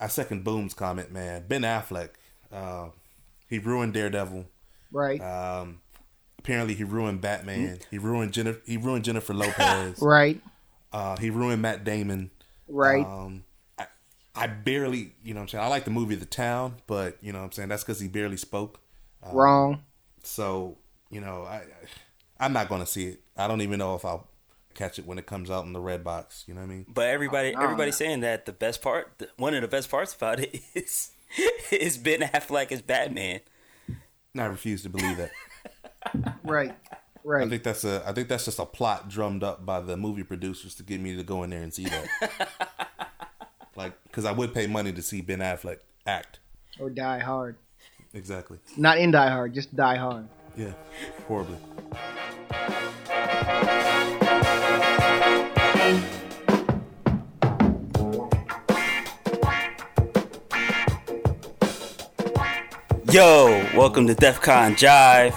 I second Boom's comment, man. Ben Affleck, he ruined Daredevil. Right. Apparently, he ruined Batman. He ruined Jennifer Lopez. Right. He ruined Matt Damon. Right. I barely, you know what I'm saying? I like the movie The Town, but, you know what I'm saying? That's because he barely spoke. Wrong. So, you know, I'm not going to see it. I don't even know if I'll catch it when it comes out in the red box. You know what I mean? But everybody's saying that the best part, one of the best parts about it is Ben Affleck as Batman. I refuse to believe that. Right. I think that's just a plot drummed up by the movie producers to get me to go in there and see that. Like, because I would pay money to see Ben Affleck act. Or Die Hard. Exactly. Not in Die Hard, just Die Hard. Yeah, horribly. Yo, welcome to DEFCON Jive.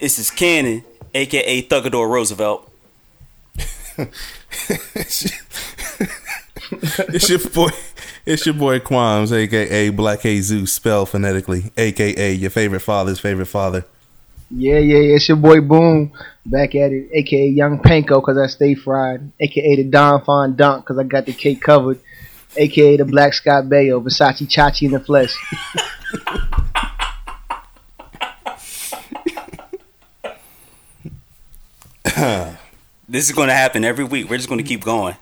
This is Cannon, a.k.a. Thugador Roosevelt. It's your boy Kwams, a.k.a. Black A Zeus, spelled phonetically, a.k.a. your favorite father's favorite father. Yeah, it's your boy Boom, back at it, a.k.a. Young Panko, because I stay fried, a.k.a. the Don Fondant, because I got the cake covered, a.k.a. the Black Scott Baio, Versace Chachi in the flesh. This is going to happen every week. We're just going to keep going.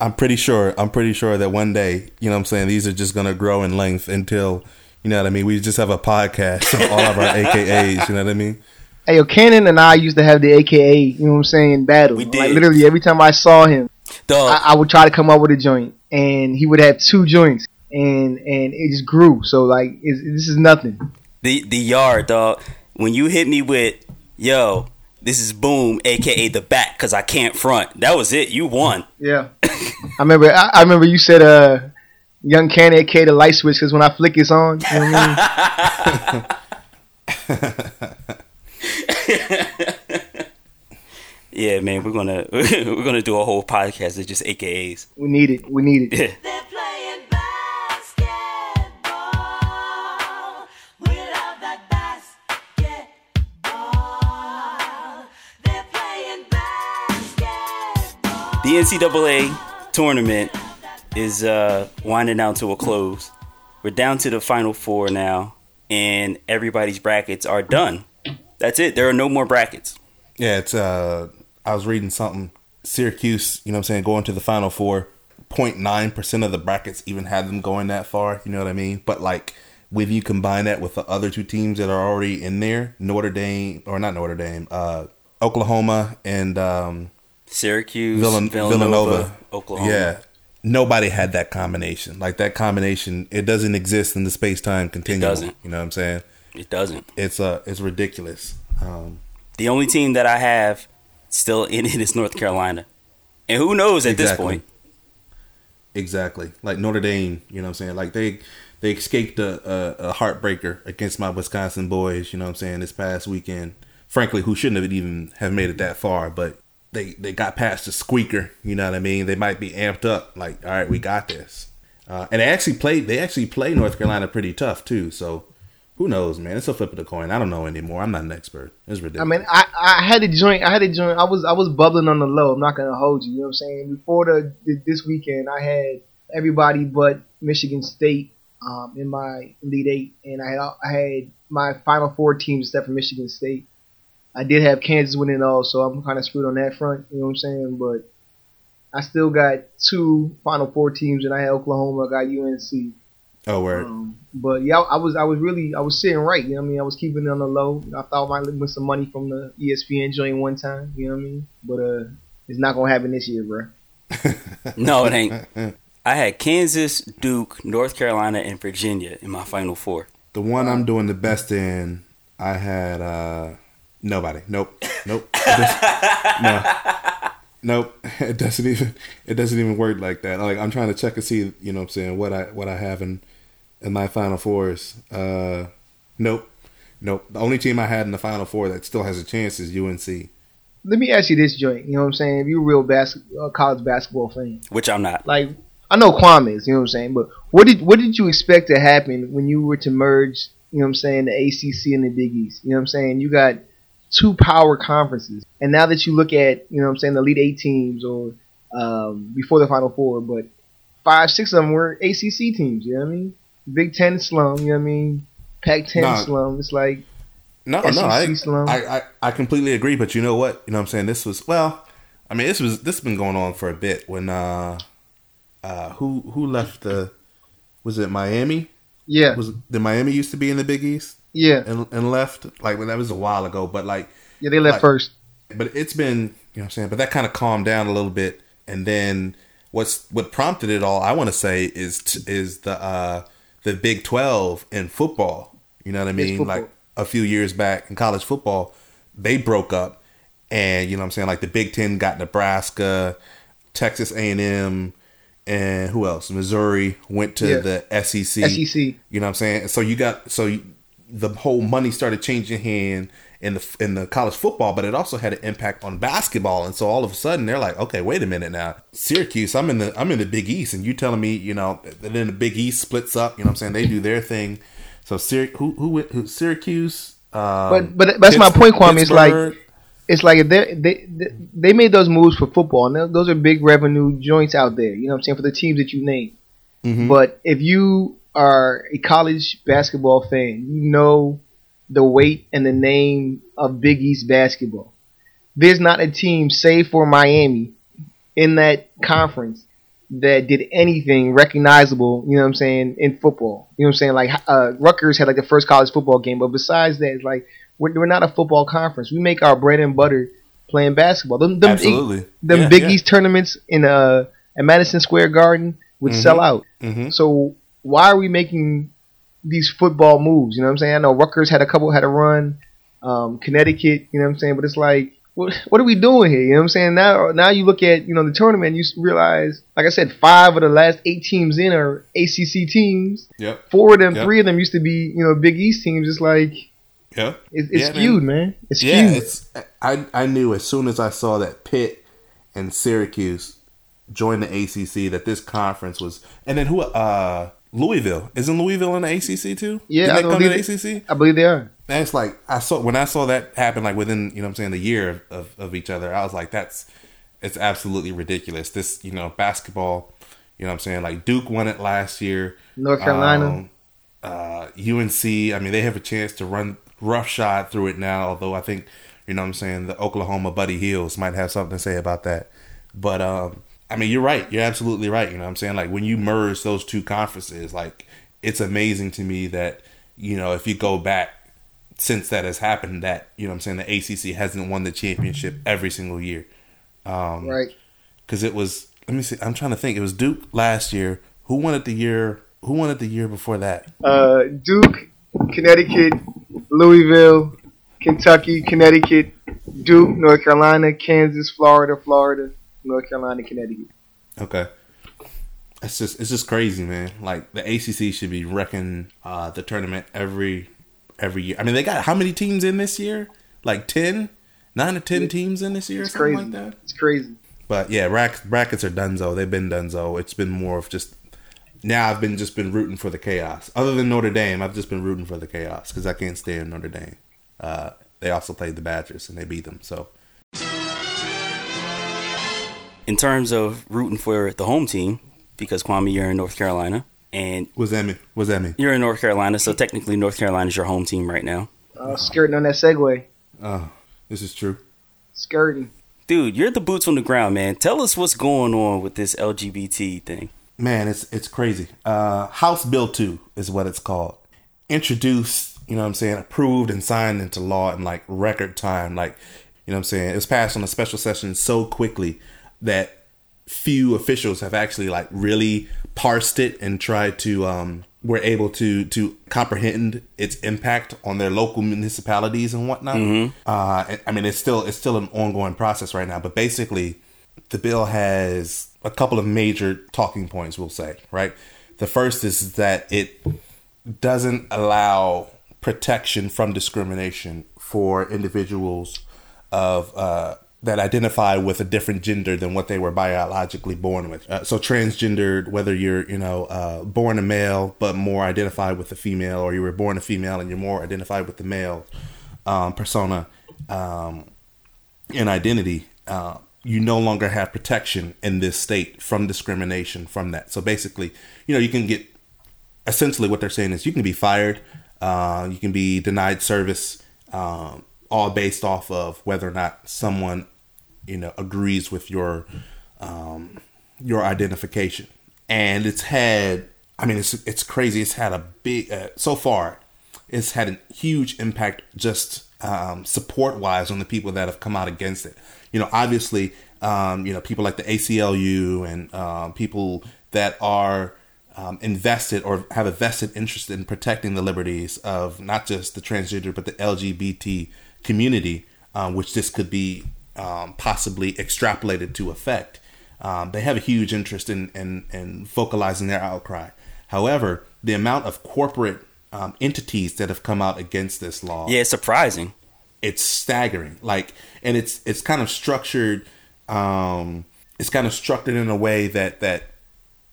I'm pretty sure that one day, you know what I'm saying, these are just going to grow in length until, you know what I mean, we just have a podcast of all of our AKAs, you know what I mean? Hey, yo, Cannon and I used to have the AKA, you know what I'm saying, battle. We did. Like, literally, every time I saw him, I would try to come up with a joint, and he would have two joints, and it just grew. So, like, this is nothing. The yard, dog. When you hit me with, yo, this is Boom, a.k.a. the Bat, because I can't front. That was it. You won. Yeah. I remember you said Young Cannon, a.k.a. the light switch, because when I flick it's on. You know what I mean? Yeah, man, we're gonna do a whole podcast of just AKAs. We need it. Yeah. They're playing basketball. We love that basketball. They're playing basketball. The NCAA tournament is winding down to a close. We're down to the Final Four now, and everybody's brackets are done. That's it. There are no more brackets. Yeah, it's I was reading something. Syracuse, you know what I'm saying, going to the Final Four, 0.9% of the brackets even had them going that far, you know what I mean? But like, when you combine that with the other two teams that are already in there, Oklahoma and Syracuse, Villanova, Oklahoma. Yeah. Nobody had that combination. Like, that combination, it doesn't exist in the space-time continuum. It doesn't. You know what I'm saying? It doesn't. It's ridiculous. The only team that I have still in it is North Carolina. And who knows at this point? Exactly. Like, Notre Dame, you know what I'm saying? Like, they escaped a heartbreaker against my Wisconsin boys, you know what I'm saying, this past weekend. Frankly, who shouldn't have even have made it that far, but they got past the squeaker, you know what I mean? They might be amped up, like, all right, we got this. And they actually play North Carolina pretty tough too. So who knows, man? It's a flip of the coin. I don't know anymore. I'm not an expert. It's ridiculous. I mean, I had a joint. I was bubbling on the low. I'm not gonna hold you. You know what I'm saying? Before this weekend, I had everybody but Michigan State in my Elite Eight, and I had my Final Four teams except for Michigan State. I did have Kansas winning all, so I'm kind of screwed on that front, you know what I'm saying? But I still got two Final Four teams, and I had Oklahoma, I got UNC. Oh, word. But yeah, I was sitting right, you know what I mean? I was keeping it on the low. I thought I might win some money from the ESPN joint one time, you know what I mean? But it's not going to happen this year, bro. No, it ain't. I had Kansas, Duke, North Carolina, and Virginia in my Final Four. The one I'm doing the best in, I had... Nobody. Nope. Nope. It doesn't even work like that. Like, I'm trying to check and see, you know what I'm saying, what I have in my Final Fours. Nope. The only team I had in the Final Four that still has a chance is UNC. Let me ask you this, joint. You know what I'm saying? If you're a real college basketball fan, which I'm not. Like, I know Kwams, you know what I'm saying, but what did you expect to happen when you were to merge, you know what I'm saying, the ACC and the Big East? You know what I'm saying? You got two power conferences. And now that you look at, you know what I'm saying, the Elite Eight teams or before the Final Four, but 5, 6 of them were ACC teams, you know what I mean? Big Ten slum, you know what I mean? Pac-10 slum. It's like SEC slum. I completely agree, but you know what? You know what I'm saying? This has been going on for a bit when who left was it Miami? Yeah. Did Miami used to be in the Big East? Yeah. And left? Like, well, that was a while ago, but like... Yeah, they left first. But it's been, you know what I'm saying, but that kind of calmed down a little bit. And then what prompted it all, I want to say, is the Big 12 in football. You know what I mean? Like, a few years back in college football, they broke up. And, you know what I'm saying, like, the Big 10 got Nebraska, Texas A&M... And who else? Missouri went to the SEC. You know what I'm saying? So the whole money started changing hand in the college football, but it also had an impact on basketball. And so all of a sudden they're like, okay, wait a minute now, Syracuse, I'm in the Big East, and you telling me, you know, then the Big East splits up. You know what I'm saying? They do their thing. So Syracuse. But that's my point, Kwame. It's like if they made those moves for football, and those are big revenue joints out there, you know what I'm saying, for the teams that you name. Mm-hmm. But if you are a college basketball fan, you know the weight and the name of Big East basketball. There's not a team, save for Miami, in that conference that did anything recognizable, you know what I'm saying, in football. You know what I'm saying? Like, Rutgers had, like, the first college football game, but besides that, it's like, we're not a football conference. We make our bread and butter playing basketball. Big East tournaments in Madison Square Garden would sell out. Mm-hmm. So why are we making these football moves? You know what I'm saying? I know Rutgers had a run, Connecticut. You know what I'm saying? But it's like, what are we doing here? You know what I'm saying? Now you look at, you know, the tournament, you realize, like I said, 5 of the last 8 teams in are ACC teams. Yep. 4 of them, 3 of them used to be, you know, Big East teams. It's like. Yeah, it's skewed, man. It's skewed. Yeah, I knew as soon as I saw that Pitt and Syracuse joined the ACC that this conference was. And then who? Louisville. Isn't Louisville in the ACC too? Yeah, did they come to the ACC? I believe they are. And it's like when I saw that happen, like within, you know what I'm saying, the year of each other, I was like, it's absolutely ridiculous. This, you know, basketball. You know what I'm saying? Like Duke won it last year. North Carolina, UNC. I mean, they have a chance to run. Roughshod through it now, although I think, you know what I'm saying, the Oklahoma Buddy Hills might have something to say about that. But I mean, you're right. You're absolutely right. You know what I'm saying? Like when you merge those two conferences, like it's amazing to me that, you know, if you go back since that has happened, that, you know what I'm saying, the ACC hasn't won the championship every single year. Right. Because it was, let me see, I'm trying to think. It was Duke last year. Who won it the year before that? Duke, Connecticut, Louisville, Kentucky, Connecticut, Duke, North Carolina, Kansas, Florida, North Carolina, Connecticut. Okay. It's just crazy, man. Like, the ACC should be wrecking the tournament every year. I mean, they got how many teams in this year? Like 10? 9 to 10 teams in this year? It's crazy. Like that? It's crazy. But, yeah, brackets are donezo. They've been donezo. It's been more of just... Now I've just been rooting for the chaos. Other than Notre Dame, I've just been rooting for the chaos because I can't stand Notre Dame. They also played the Badgers and they beat them. So, in terms of rooting for the home team, because Kwame, you're in North Carolina, and what's that mean? You're in North Carolina, so technically North Carolina is your home team right now. Skirting on that segue. Oh, this is true. Skirting, dude. You're the boots on the ground, man. Tell us what's going on with this LGBT thing. Man, it's crazy. House Bill 2 is what it's called. Introduced, you know what I'm saying, approved and signed into law in like record time. Like, you know what I'm saying, it was passed on a special session so quickly that few officials have actually like really parsed it and tried to, were able to comprehend its impact on their local municipalities and whatnot. Mm-hmm. I mean, it's still an ongoing process right now, but basically the bill has a couple of major talking points, we'll say, right? The first is that it doesn't allow protection from discrimination for individuals of that identify with a different gender than what they were biologically born with. So transgendered, whether you're, born a male, but more identified with a female, or you were born a female and you're more identified with the male persona and identity, you no longer have protection in this state from discrimination from that. So basically, you can get, essentially what they're saying is you can be fired, you can be denied service, all based off of whether or not someone, agrees with your identification. And it's had, it's crazy. It's had a big, so far, it's had a huge impact just support wise on the people that have come out against it. Obviously, people like the ACLU and people that are invested or have a vested interest in protecting the liberties of not just the transgender, but the LGBT community, which this could be possibly extrapolated to affect. They have a huge interest in vocalizing their outcry. However, the amount of corporate entities that have come out against this law. Yeah, it's surprising. It's staggering. And it's kind of structured. It's kind of structured in a way that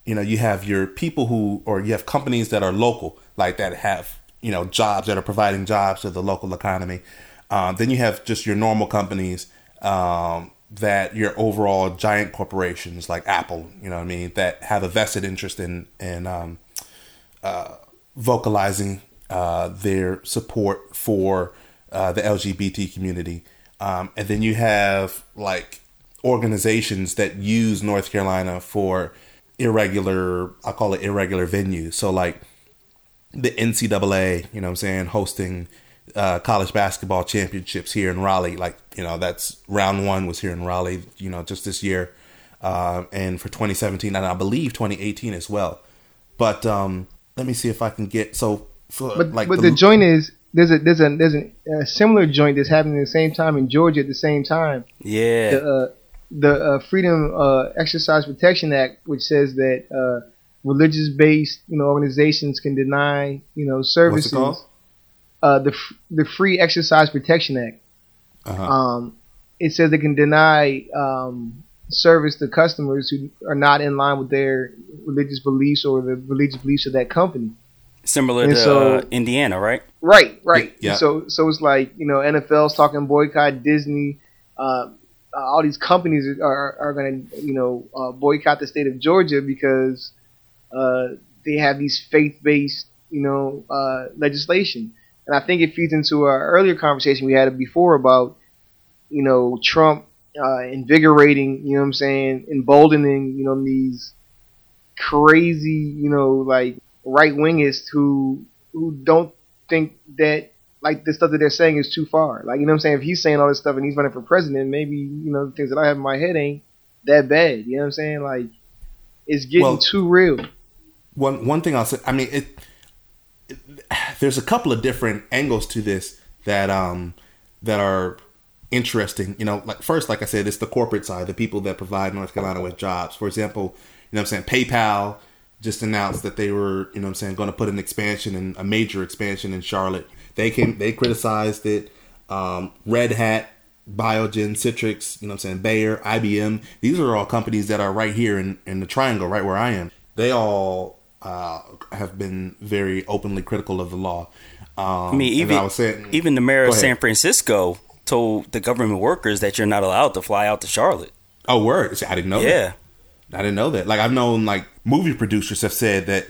you have your people you have companies that are local, like that have, jobs that are providing jobs to the local economy. Then you have just your normal companies, that your overall giant corporations like Apple, that have a vested interest in vocalizing their support for the LGBT community. And then you have organizations that use North Carolina for irregular venues. So the NCAA, hosting college basketball championships here in Raleigh, that's round one was here in Raleigh, just this year, and for 2017 and I believe 2018 as well. But let me see if I can get the joint is there's a similar joint that's happening at the same time in Georgia at the same time. Yeah, the Freedom Exercise Protection Act, which says that religious-based organizations can deny services. What's it called? The Free Exercise Protection Act. Uh-huh. It says they can deny service to customers who are not in line with their religious beliefs or the religious beliefs of that company. Similar and to Indiana, right? Right. Yeah. So it's NFL's talking boycott Disney. All these companies are going to boycott the state of Georgia because they have these faith-based legislation. And I think it feeds into our earlier conversation we had before about Trump invigorating, emboldening these crazy right wingists who don't think that the stuff that they're saying is too far. If he's saying all this stuff and he's running for president, maybe, the things that I have in my head ain't that bad. It's getting too real. One thing I'll say, there's a couple of different angles to this that are interesting. First, like I said, it's the corporate side, the people that provide North Carolina with jobs. For example, PayPal just announced that they were, going to put a major expansion in Charlotte. They criticized it. Red Hat, Biogen, Citrix, Bayer, IBM. These are all companies that are right here in the triangle, right where I am. They all have been very openly critical of the law. Even the mayor of San Francisco told the government workers that you're not allowed to fly out to Charlotte. Oh, word. See, I didn't know that. I didn't know that. I've known movie producers have said that,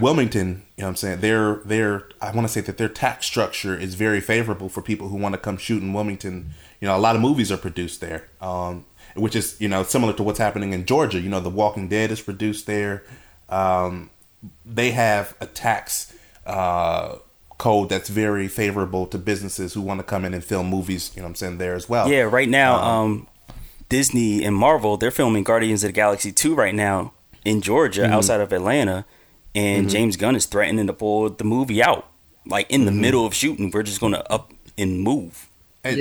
Wilmington, I want to say that their tax structure is very favorable for people who want to come shoot in Wilmington. A lot of movies are produced there, which is, similar to what's happening in Georgia. The Walking Dead is produced there. They have a tax code that's very favorable to businesses who want to come in and film movies, there as well. Yeah. Right now, Disney and Marvel, they're filming Guardians of the Galaxy 2 right now in Georgia, mm-hmm. outside of Atlanta, and mm-hmm. James Gunn is threatening to pull the movie out, in the mm-hmm. middle of shooting. We're just going to up and move. Which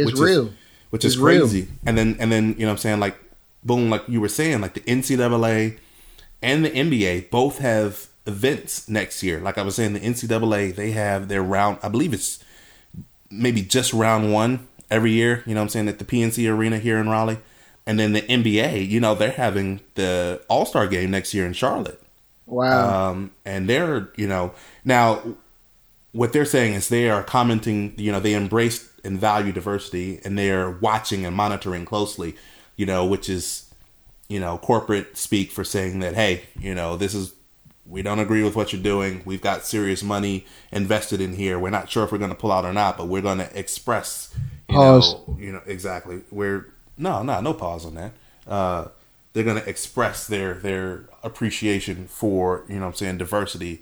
is crazy. Real. And then boom, you were saying, the NCAA and the NBA both have events next year. Like I was saying, the NCAA, they have their round, I believe it's maybe just round one every year, you know what I'm saying, at the PNC Arena here in Raleigh. And then the NBA, you know, they're having the All-Star game next year in Charlotte. Wow. And they're, you know, now what they're saying is they are commenting, you know, they embrace and value diversity, and they're watching and monitoring closely, you know, which is, you know, corporate speak for saying that, hey, you know, this is, we don't agree with what you're doing. We've got serious money invested in here. We're not sure if we're going to pull out or not, but we're going to express, you know, exactly. We're, no pause on that. They're going to express their appreciation for, you know what I'm saying, diversity,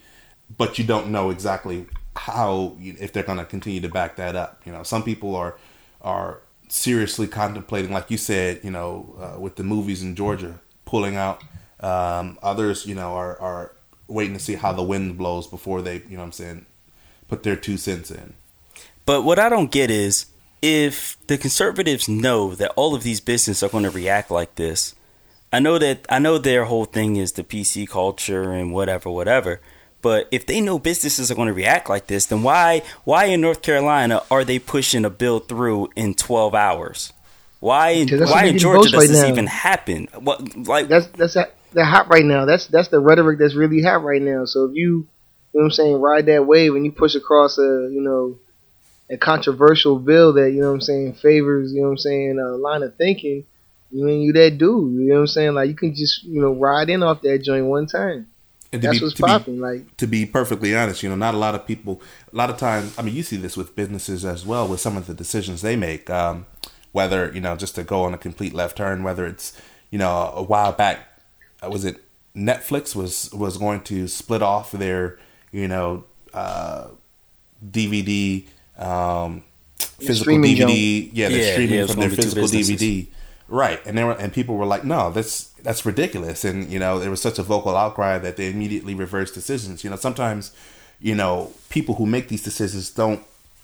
but you don't know exactly how, if they're going to continue to back that up. You know, some people are seriously contemplating, like you said, you know, with the movies in Georgia, pulling out. Others, you know, are waiting to see how the wind blows before they, you know what I'm saying, put their 2 cents in. But what I don't get is, if the conservatives know that all of these businesses are going to react like this, I know their whole thing is the PC culture and whatever. But if they know businesses are going to react like this, then why in North Carolina are they pushing a bill through in 12 hours? Why in Georgia does this even happen? What, like, that's they're hot right now. That's the rhetoric that's really hot right now. So if you know what I'm saying, ride that wave and you push across a controversial bill that, you know what I'm saying, favors, you know what I'm saying, a line of thinking, you that dude, you know what I'm saying? Like, you can just, you know, ride in off that joint one time. And that's what's popping. Like, to be perfectly honest, you know, not a lot of people, a lot of times, I mean, you see this with businesses as well, with some of the decisions they make, whether, you know, just to go on a complete left turn, whether it's, you know, a while back, was it Netflix was going to split off their, you know, DVD, physical DVD, streaming from their physical DVD, right? And people were like, "No, that's ridiculous." And you know, there was such a vocal outcry that they immediately reversed decisions. You know, sometimes, you know, people who make these decisions don't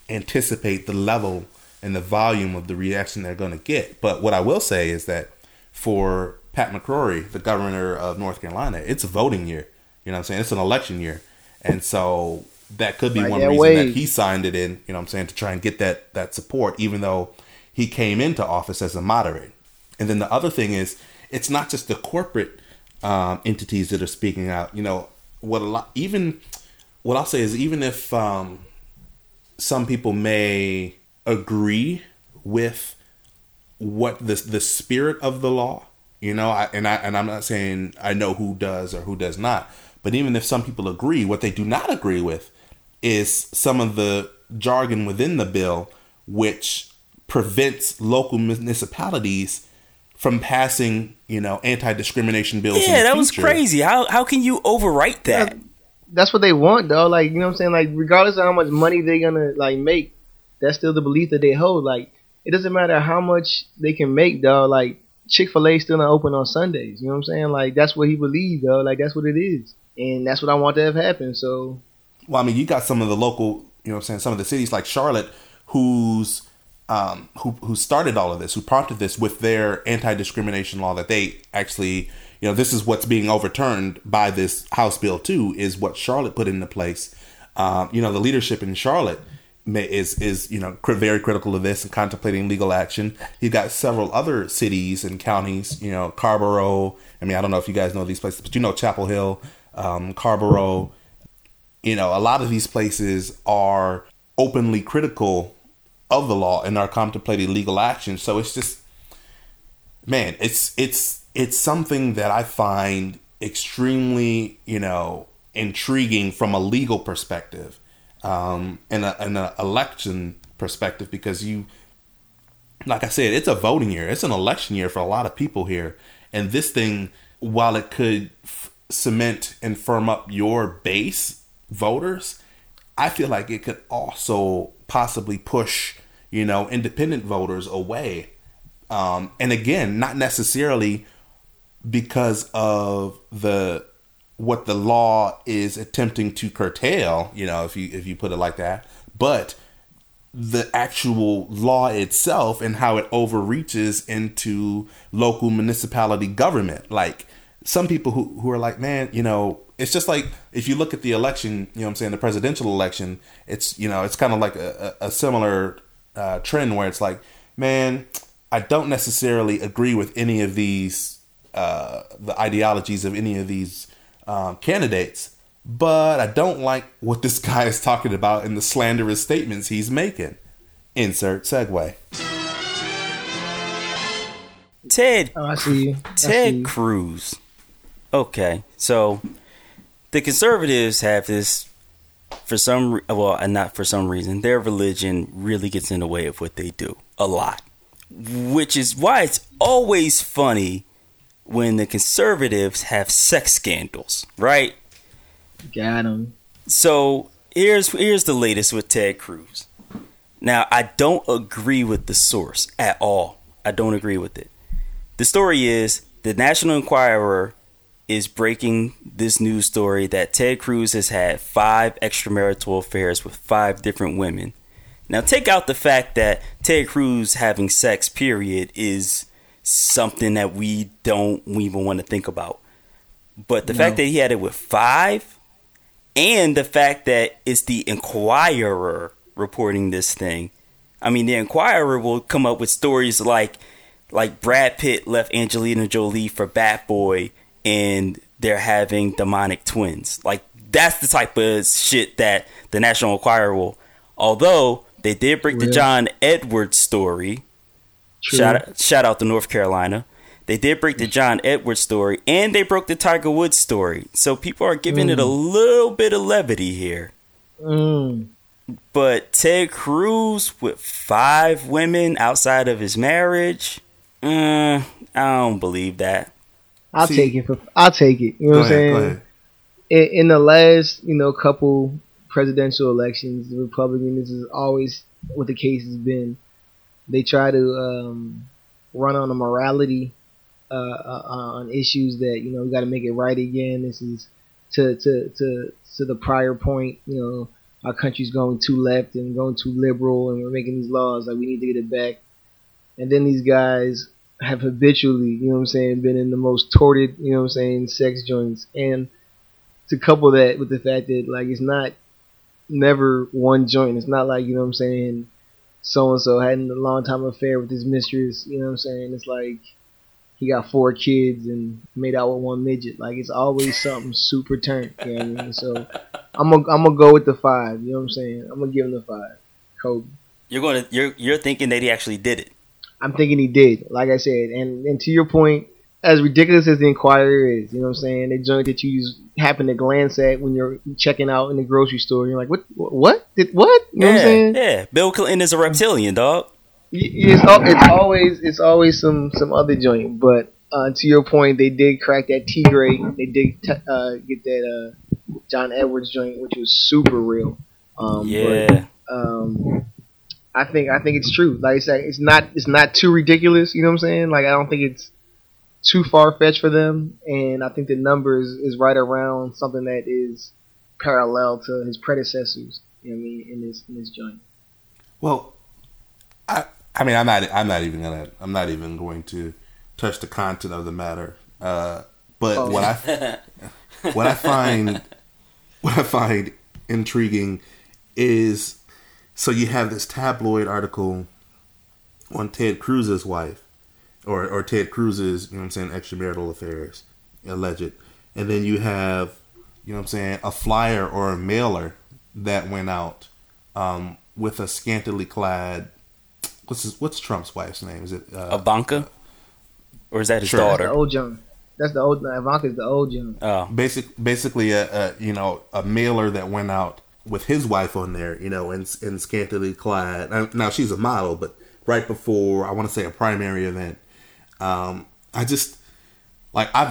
anticipate the level and the volume of the reaction they're going to get. But what I will say is that for Pat McCrory, the governor of North Carolina, it's a voting year. You know what I'm saying? It's an election year, and so. That could be one reason that he signed it in, you know what I'm saying, to try and get that support, even though he came into office as a moderate. And then the other thing is, it's not just the corporate entities that are speaking out. You know, what I'll say is, even if some people may agree with what the spirit of the law, you know, I'm not saying I know who does or who does not, but even if some people agree, what they do not agree with is some of the jargon within the bill, which prevents local municipalities from passing, you know, anti-discrimination bills. Yeah, that was crazy. How can you overwrite that? That's what they want, though. Like, you know what I'm saying? Like, regardless of how much money they're going to, like, make, that's still the belief that they hold. Like, it doesn't matter how much they can make, though. Like, Chick-fil-A still not open on Sundays. You know what I'm saying? Like, that's what he believes, though. Like, that's what it is. And that's what I want to have happen, so... Well, I mean, you got some of the local, you know what I'm saying, some of the cities like Charlotte, who started all of this, who prompted this with their anti-discrimination law that they actually, you know, this is what's being overturned by this House Bill 2, is what Charlotte put into place. You know, the leadership in Charlotte is, you know, very critical of this and contemplating legal action. You've got several other cities and counties, you know, Carborough. I mean, I don't know if you guys know these places, but you know Chapel Hill, Carborough. You know, a lot of these places are openly critical of the law and are contemplating legal action. So it's just, man, it's something that I find extremely, you know, intriguing from a legal perspective, and an election perspective, because you, like I said, it's a voting year. It's an election year for a lot of people here. And this thing, while it could cement and firm up your base voters, I feel like it could also possibly push, you know, independent voters away. And again, not necessarily because of what the law is attempting to curtail, you know, if you put it like that, but the actual law itself and how it overreaches into local municipality government. Like, some people who are like, man, you know, it's just like, if you look at the election, you know what I'm saying, the presidential election, it's, you know, it's kind of like a similar trend where it's like, man, I don't necessarily agree with any of these, the ideologies of any of these candidates, but I don't like what this guy is talking about and the slanderous statements he's making. Insert segue. Ted. Oh, I see you. Ted Cruz. Okay, so the conservatives have this for some, well, not for some reason, their religion really gets in the way of what they do a lot. Which is why it's always funny when the conservatives have sex scandals, right? Got him. So here's the latest with Ted Cruz. Now, I don't agree with the source at all. I don't agree with it. The story is the National Enquirer is breaking this news story that Ted Cruz has had 5 extramarital affairs with 5 different women. Now, take out the fact that Ted Cruz having sex, period, is something that we don't even want to think about. But the fact that he had it with 5, and the fact that it's the Enquirer reporting this thing. I mean, the Enquirer will come up with stories like Brad Pitt left Angelina Jolie for Bat Boy, and they're having demonic twins. Like, that's the type of shit that the National Enquirer will. Although they did break the John Edwards story. Shout out to North Carolina. They did break the John Edwards story, and they broke the Tiger Woods story. So people are giving it a little bit of levity here. But Ted Cruz with 5 women outside of his marriage, I don't believe that. I'll take it. You know what I'm saying? In the last, couple presidential elections, the Republicans, this is always what the case has been. They try to run on a morality on issues that we got to make it right again. This is to the prior point. Our country's going too left and going too liberal, and we're making these laws like we need to get it back. And then these guys have habitually, been in the most torted, sex joints. And to couple that with the fact that it's not never one joint. It's not like, so-and-so had a long-time affair with his mistress, It's like he got 4 kids and made out with 1 midget. Like, it's always something super turnt, So I'm gonna go with the 5, I'm gonna give him the 5. Kobe. You're thinking that he actually did it. I'm thinking he did, like I said. And to your point, as ridiculous as the Enquirer is, the joint that you happen to glance at when you're checking out in the grocery store, you're like, what? Yeah, Bill Clinton is a reptilian, dog. It's always some other joint, but to your point, they did crack that Tigray. They did get that John Edwards joint, which was super real. I think it's true. Like I said, it's not too ridiculous. Like, I don't think it's too far fetched for them, and I think the numbers is right around something that is parallel to his predecessors. In this joint. Well, I mean, I'm not even going to touch the content of the matter. What I find intriguing is. So you have this tabloid article on Ted Cruz's wife or Ted Cruz's, extramarital affairs, alleged. And then you have, a flyer or a mailer that went out with a scantily clad, what's Trump's wife's name? Is it Ivanka? Or is that his daughter? That's the old John. Ivanka's the old John. Oh. Basically a mailer that went out with his wife on there, and scantily clad. Now, she's a model, but right before, I want to say, a primary event, I've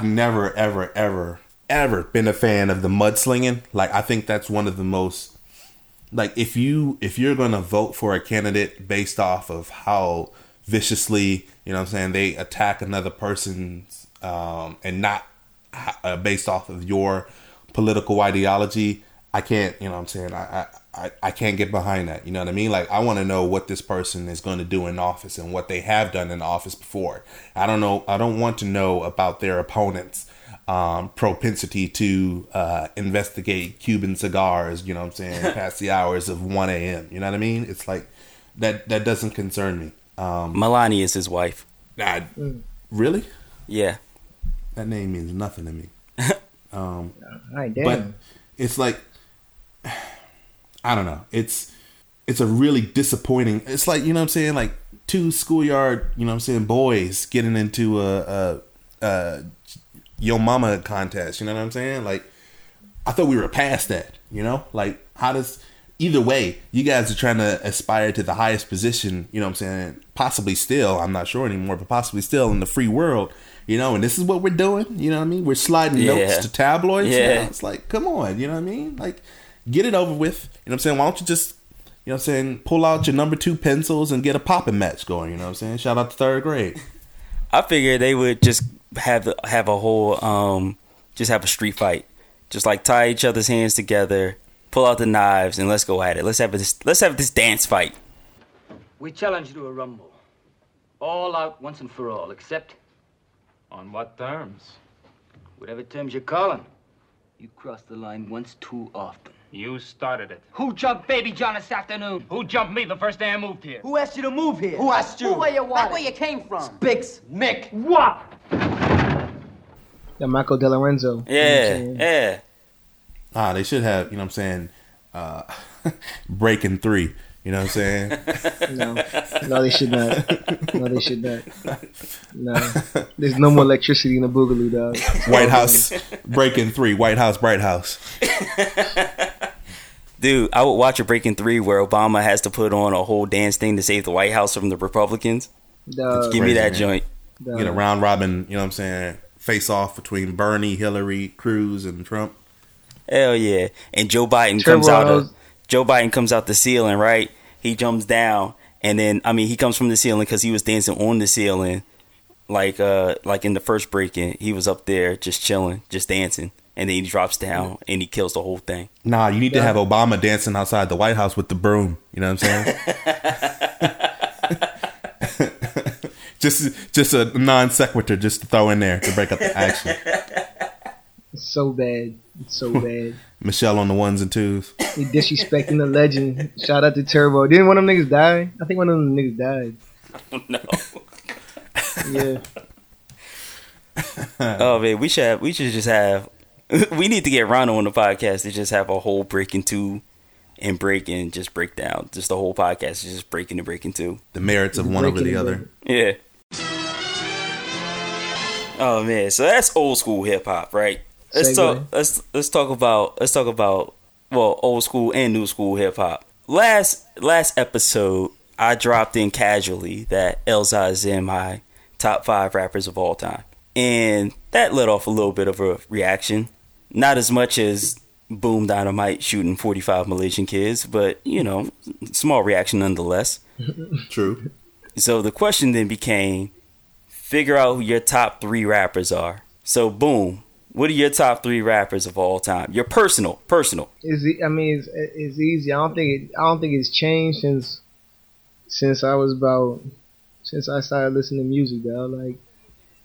never, ever, ever, ever been a fan of the mudslinging. Like, I think that's one of the most, if you're going to vote for a candidate based off of how viciously, they attack another person's, and not based off of your political ideology, I can't, I can't get behind that. You know what I mean? Like, I want to know what this person is going to do in office and what they have done in office before. I don't know. I don't want to know about their opponent's propensity to investigate Cuban cigars, past the hours of 1 a.m. You know what I mean? It's like that doesn't concern me. Milani is his wife. Really? Yeah. That name means nothing to me. But it's like, I don't know. It's a really disappointing. It's like, you know what I'm saying? Like two schoolyard, you know what I'm saying, boys getting into a Yo Mama contest. You know what I'm saying? Like, I thought we were past that, you know? Like, how does... Either way, you guys are trying to aspire to the highest position, you know what I'm saying? Possibly still, I'm not sure anymore, but possibly still in the free world, you know? And this is what we're doing, you know what I mean? We're sliding notes to tabloids. You know? It's like, come on, you know what I mean? Like, get it over with, you know what I'm saying? Why don't you just, you know what I'm saying, pull out your number two pencils and get a popping match going, you know what I'm saying? Shout out to third grade. I figured they would just have a whole, just have a street fight. Just like tie each other's hands together, pull out the knives, and let's go at it. Let's have this dance fight. We challenge you to a rumble. All out once and for all, except... On what terms? Whatever terms you're calling. You crossed the line once too often. You started it. Who jumped Baby John this afternoon? Who jumped me the first day I moved here? Who asked you to move here? Who asked you? Who were you wanted? Back where you came from. Spix. Mick. What? The Michael DeLorenzo. Yeah, yeah. They should have, you know what I'm saying, Breaking 3, you know what I'm saying? No, they should not. No, they should not. No. There's no more electricity in the Boogaloo, dog. White House, Breaking 3, White House, Bright House. Dude, I would watch a Breaking 3 where Obama has to put on a whole dance thing to save the White House from the Republicans. Dog. Give me that joint. Dog. Get a round robin, you know what I'm saying, face off between Bernie, Hillary, Cruz, and Trump. Hell yeah! And Joe Biden comes out the ceiling, right? He jumps down, and then he comes from the ceiling because he was dancing on the ceiling, like in the first Breaking, he was up there just chilling, just dancing, and then he drops down and he kills the whole thing. Nah, you need to have Obama dancing outside the White House with the broom. You know what I'm saying? just a non sequitur, just to throw in there to break up the action. It's so bad. It's so bad. Michelle on the ones and twos. He disrespecting the legend. Shout out to Turbo. Didn't one of them niggas die? I think one of them niggas died. Oh, no. Yeah. Oh, man. We need to get Ronald on the podcast to just have a whole Breaking 2 and Breaking just break down. Just the whole podcast is just Breaking and Breaking 2. The merits of one over the other. Yeah. Oh, man. So that's old school hip hop, right? Let's talk about well, old school and new school hip hop. Last episode, I dropped in casually that Elzaz is in my top 5 rappers of all time, and that led off a little bit of a reaction. Not as much as Boom Dynamite shooting 45 Malaysian kids, but you know, small reaction nonetheless. True. So the question then became, figure out who your top 3 rappers are. So Boom, what are your top 3 rappers of all time? Your personal. It's easy. I don't think it's changed since I started listening to music, dog. Like,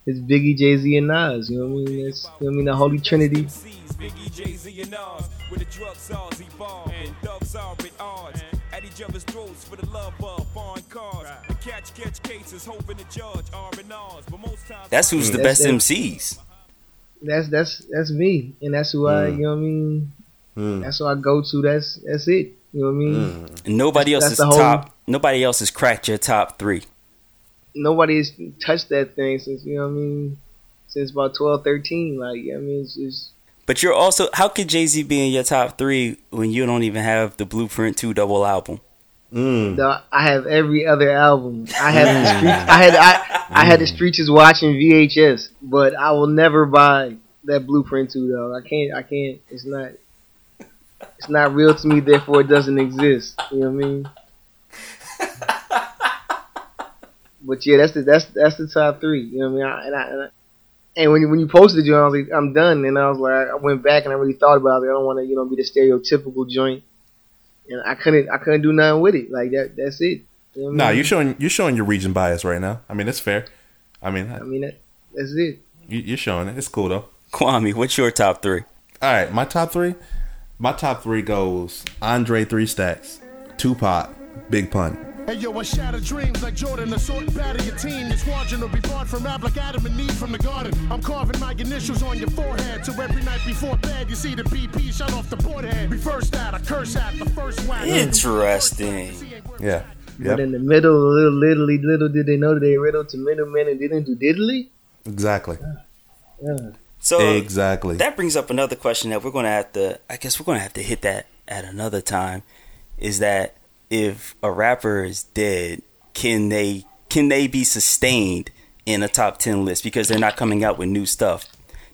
it's Biggie, Jay-Z, and Nas. You know what I mean? It's, you know what I mean, the Holy Trinity. Biggie, Jay-Z, and Nas, where the drugs are evolved and dogs are at odds. At each other's throats for the love of foreign cars. The catch cases, hoping to judge R&R's, but most times that's who's the best MCs. That's me, and that's who I, you know what I mean? That's who I go to. That's it. You know what I mean? And nobody else has cracked your top 3. Nobody's touched that thing since, you know what I mean, since about 12, 13. Like, you know what I mean, it's just... But you're also, how could Jay-Z be in your top 3 when you don't even have the Blueprint 2 double album? No, I have every other album. I had The Streets Is Watching VHS, but I will never buy that Blueprint 2 though. I can't. It's not real to me. Therefore, it doesn't exist. You know what I mean? But yeah, that's the top 3. You know what I mean? And when you posted the joint, I was like, I'm done. And I was like, I went back and I really thought about it. I don't want to, you know, be the stereotypical joint. And I couldn't do nothing with it. Like that's it. You know what I mean? Nah, you're showing your region bias right now. I mean, it's fair. That's it. You're showing it. It's cool though. Kwame, what's your top 3? All right, my top 3. My top 3 goes Andre 3 Stacks, Tupac, Big Pun. Hey yo, I shatter dreams like Jordan, assort batter your team. Your squadron will be barred from out like Adam and Eve from the garden. I'm carving my initials on your forehead, so every night before bed you see the BP shut off the board head. Reverse that, I curse at the first one. Interesting. Yeah. Yep. But in the middle, little did they know they riddled to middlemen and didn't do diddly. Exactly. Yeah. So exactly. That brings up another question that we're going to have to, I guess we're going to have to hit that at another time, is that if a rapper is dead, can they be sustained in a top 10 list because they're not coming out with new stuff?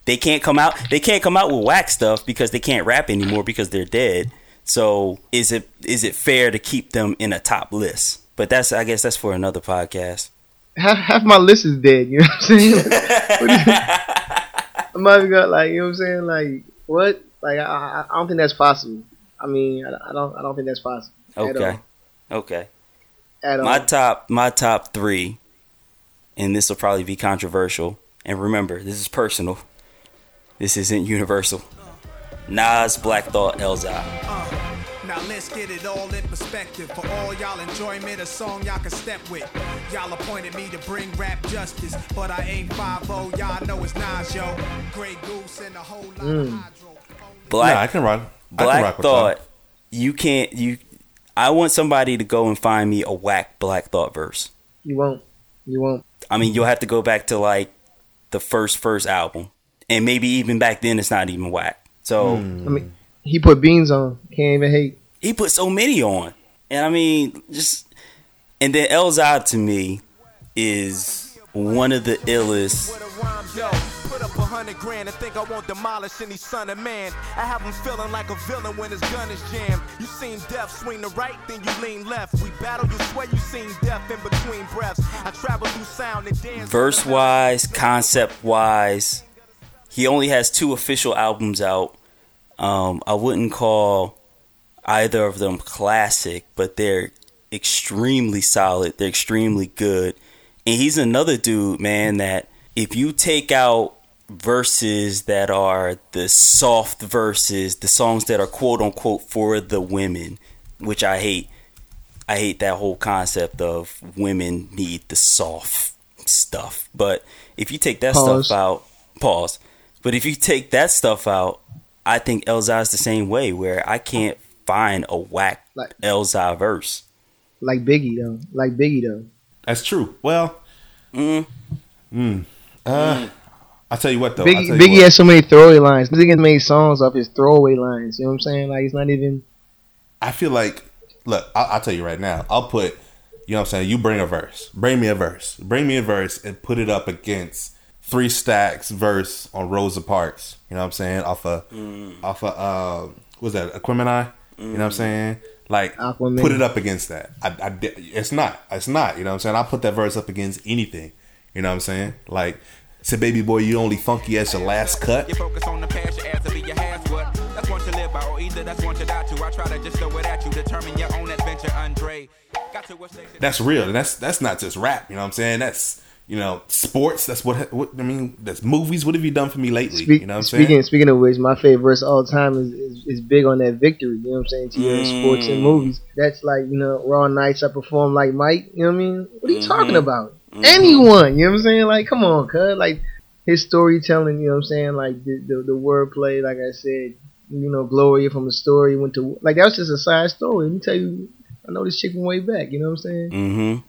They can't come out with whack stuff because they can't rap anymore because they're dead. So is it fair to keep them in a top list? But I guess that's for another podcast. Half my list is dead, you know what I'm saying? I'm not even gonna, like, you know what I'm saying? Like, what? Like, I don't think that's possible. I mean, I don't think that's possible. Okay. Okay. My top three, and this will probably be controversial. And remember, this is personal. This isn't universal. Nas, Black Thought, Elzai. Now let's get it all in perspective. For all y'all enjoyment, a song y'all can step with. Y'all appointed me to bring rap justice, but I ain't 5-0. Y'all know it's Nas, yo. Grey Goose and a whole lot of hydro. Black, yeah, I can run. Black Thought, you can't. I want somebody to go and find me a whack Black Thought verse. You won't. I mean, you'll have to go back to like the first album, and maybe even back then, it's not even whack. So I mean, he put beans on. Can't even hate. He put so many on, and I mean, and then Elzai to me is one of the illest. Put up $100,000 and think I won't demolish any son of man. I have him feeling like a villain when his gun is jammed. You seen death swing to right, then you lean left. We battle, you swear you seen death in between breaths. I travel through sound and dance. Verse wise, concept wise. He only has 2 official albums out. I wouldn't call either of them classic, but they're extremely solid. They're extremely good. And he's another dude, man, that if you take out verses that are the soft verses, the songs that are quote unquote for the women, which I hate that whole concept of women need the soft stuff. But if you take that stuff out, But if you take that stuff out, I think Elzai's the same way, where I can't find a whack Elzai verse. Like Biggie, though. That's true. Well, I'll tell you what, though. Biggie has so many throwaway lines. This nigga made songs off his throwaway lines. You know what I'm saying? Like, it's not even... I feel like... Look, I'll tell you right now. I'll put... You know what I'm saying? You bring a verse. Bring me a verse and put it up against... 3 Stacks verse on Rosa Parks, you know what I'm saying? Off of what's that? Aquemini, you know what I'm saying? Like, Aquaman. Put it up against that. It's not. You know what I'm saying? I put that verse up against anything. You know what I'm saying? Like, say, baby boy, you only funky as your last cut. You focus on the past, your ass will be your hands. What? That's one to live by, or either that's one to die to. I try to just throw it at you, determine your own adventure, Andre. That's real, and that's not just rap. You know what I'm saying? That's, you know, sports. That's what I mean. That's movies. What have you done for me lately? You know what I'm saying? Speaking of which, my favorite verse of all time is big on that victory. You know what I'm saying? To your sports and movies. That's like, you know, raw nights I perform like Mike. You know what I mean? What are you talking about? Anyone. You know what I'm saying? Like, come on, cuz. Like, his storytelling, you know what I'm saying? Like, the wordplay, like I said, you know, Gloria from the story went to... Like, that was just a side story. Let me tell you, I know this chick from way back. You know what I'm saying? Mm-hmm.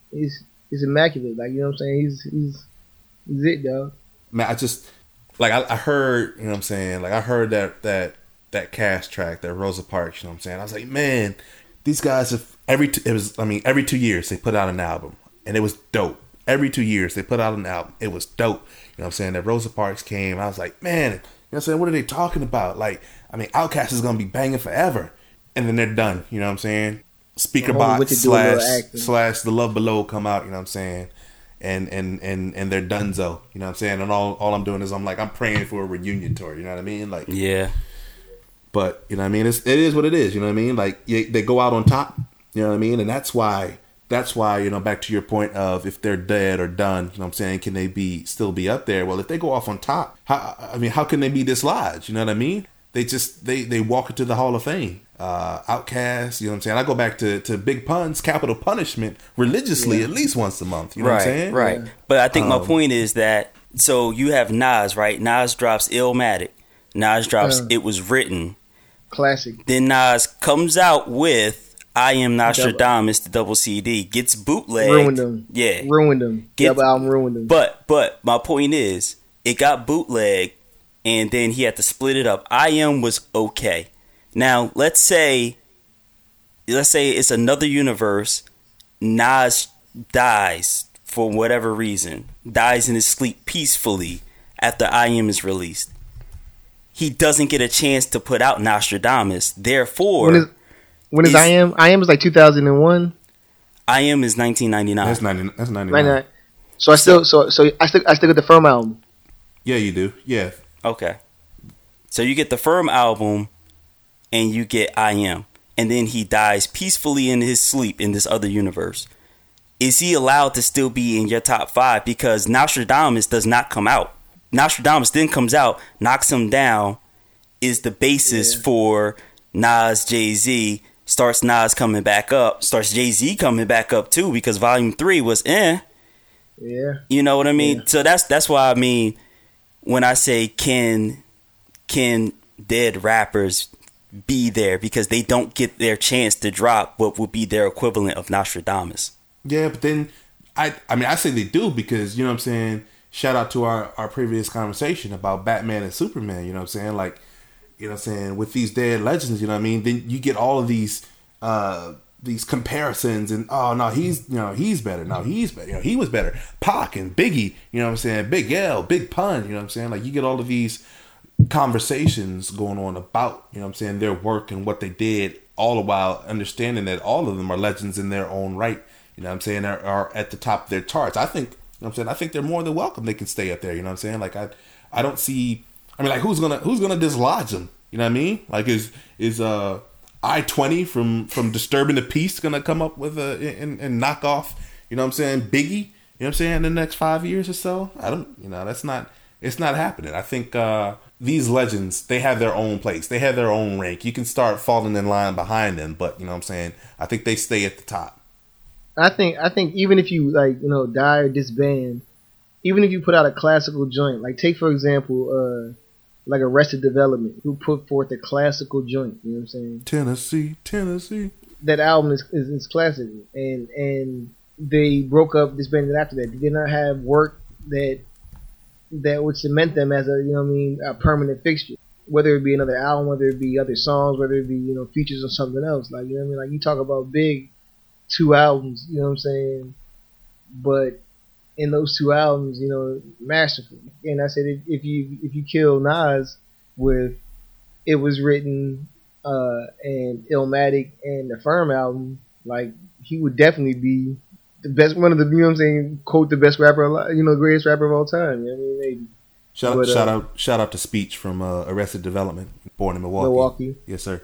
He's immaculate, like, you know what I'm saying? He's it, dog. Man, I just, like, I heard, you know what I'm saying? Like, I heard that cast track, that Rosa Parks, you know what I'm saying? I was like, man, these guys have, every 2 years they put out an album, and it was dope. Every 2 years they put out an album, it was dope. You know what I'm saying? That Rosa Parks came, I was like, man, you know what I'm saying? What are they talking about? Like, I mean, Outkast is going to be banging forever. And then they're done, you know what I'm saying? Speaker Box slash The Love Below come out, you know what I'm saying, and they're dunzo, you know what I'm saying, and all I'm doing is I'm praying for a reunion tour, you know what I mean, like, yeah, but you know what I mean, it is what it is, you know what I mean, like, they go out on top, you know what I mean, and that's why you know, back to your point of if they're dead or done, you know what I'm saying, can they be still be up there? Well, if they go off on top, how can they be dislodged? You know what I mean? they walk into the Hall of Fame. Outcast, you know what I'm saying? I go back to Big Pun's Capital Punishment religiously at least once a month. You know what I'm saying? Right, right. But I think my point is that, so you have Nas, right? Nas drops Illmatic. Nas drops It Was Written. Classic. Then Nas comes out with I Am Nostradamus, the double CD, gets bootlegged. Ruined them. Yeah. Ruined them. Double album ruined them. But my point is, it got bootlegged, and then he had to split it up. I Am was okay. Now, let's say it's another universe. Nas dies for whatever reason. Dies in his sleep peacefully after I Am is released. He doesn't get a chance to put out Nostradamus. Therefore... When is I Am? I Am is like 2001. I Am is 1999. That's 99. So I still get the Firm album. Yeah, you do. Yeah. Okay. So you get the Firm album, and you get I Am, and then he dies peacefully in his sleep in this other universe. Is he allowed to still be in your top five? Because Nostradamus does not come out. Nostradamus then comes out, knocks him down, is the basis for Nas, Jay-Z. Starts Nas coming back up. Starts Jay-Z coming back up too, because Volume 3 was Yeah. You know what I mean? Yeah. So that's why I mean when I say can dead rappers be there, because they don't get their chance to drop what would be their equivalent of Nostradamus. Yeah, but then I say they do, because you know what I'm saying, shout out to our previous conversation about Batman and Superman, you know what I'm saying? Like, you know what I'm saying, with these dead legends, you know what I mean, then you get all of these comparisons and he's better, he was better. Pac and Biggie, you know what I'm saying, Big L, Big Pun, you know what I'm saying, like you get all of these conversations going on about, you know what I'm saying, their work and what they did, all the while understanding that all of them are legends in their own right, you know what I'm saying, are at the top of their charts. I think, you know what I'm saying, I think they're more than welcome, they can stay up there, you know what I'm saying, like I don't see, I mean, like, who's gonna dislodge them? You know what I mean? Like, is I-20 from Disturbing the Peace gonna come up with and knock off, you know what I'm saying, Biggie? You know what I'm saying? In the next 5 years or so, it's not happening. I think these legends, they have their own place, they have their own rank. You can start falling in line behind them, but you know what I'm saying, I think they stay at the top. I think even if you die or disband, even if you put out a classical joint, like take for example, like Arrested Development, who put forth a classical joint, you know what I'm saying? Tennessee. That album is classic, and they broke up, disbanded after that. They did not have work that would cement them as a permanent fixture. Whether it be another album, whether it be other songs, whether it be features or something else, like you know what I mean. Like you talk about Big, 2 albums, you know what I'm saying, but in those 2 albums, masterful. And I said, if you kill Nas with It Was Written and Illmatic and the Firm album, like he would definitely be the best, one of the, you know what I'm saying, quote, the best rapper alive, greatest rapper of all time. You know what I mean? Shout out to Speech from Arrested Development, born in Milwaukee. Yes, sir.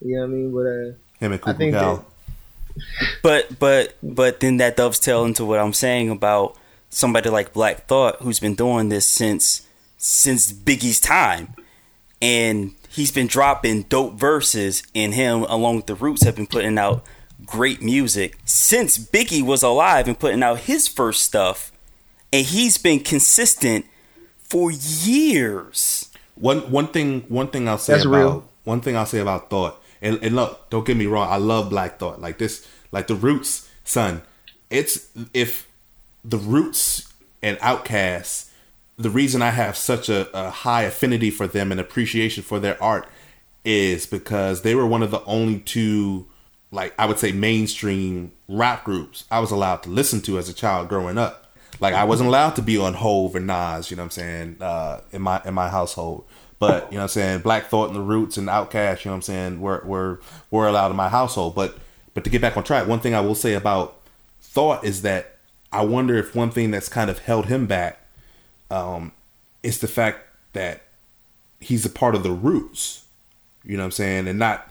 You know what I mean? But him and Kuku Gal. But then that dovetails into what I'm saying about somebody like Black Thought, who's been doing this since Biggie's time, and he's been dropping dope verses, and him along with the Roots have been putting out great music since Biggie was alive and putting out his first stuff, and he's been consistent for years. One thing I'll say about Thought. And look, don't get me wrong, I love Black Thought. Like this, like the Roots, son. It's, if the Roots and Outkast, the reason I have such a high affinity for them and appreciation for their art is because they were one of the only 2, like I would say, mainstream rap groups I was allowed to listen to as a child growing up. Like I wasn't allowed to be on Hove and Nas, you know what I'm saying, in my household. But, you know what I'm saying, Black Thought and the Roots and Outkast, you know what I'm saying, were allowed in my household. But to get back on track, one thing I will say about Thought is that I wonder if one thing that's kind of held him back is the fact that he's a part of the Roots, you know what I'm saying, and not...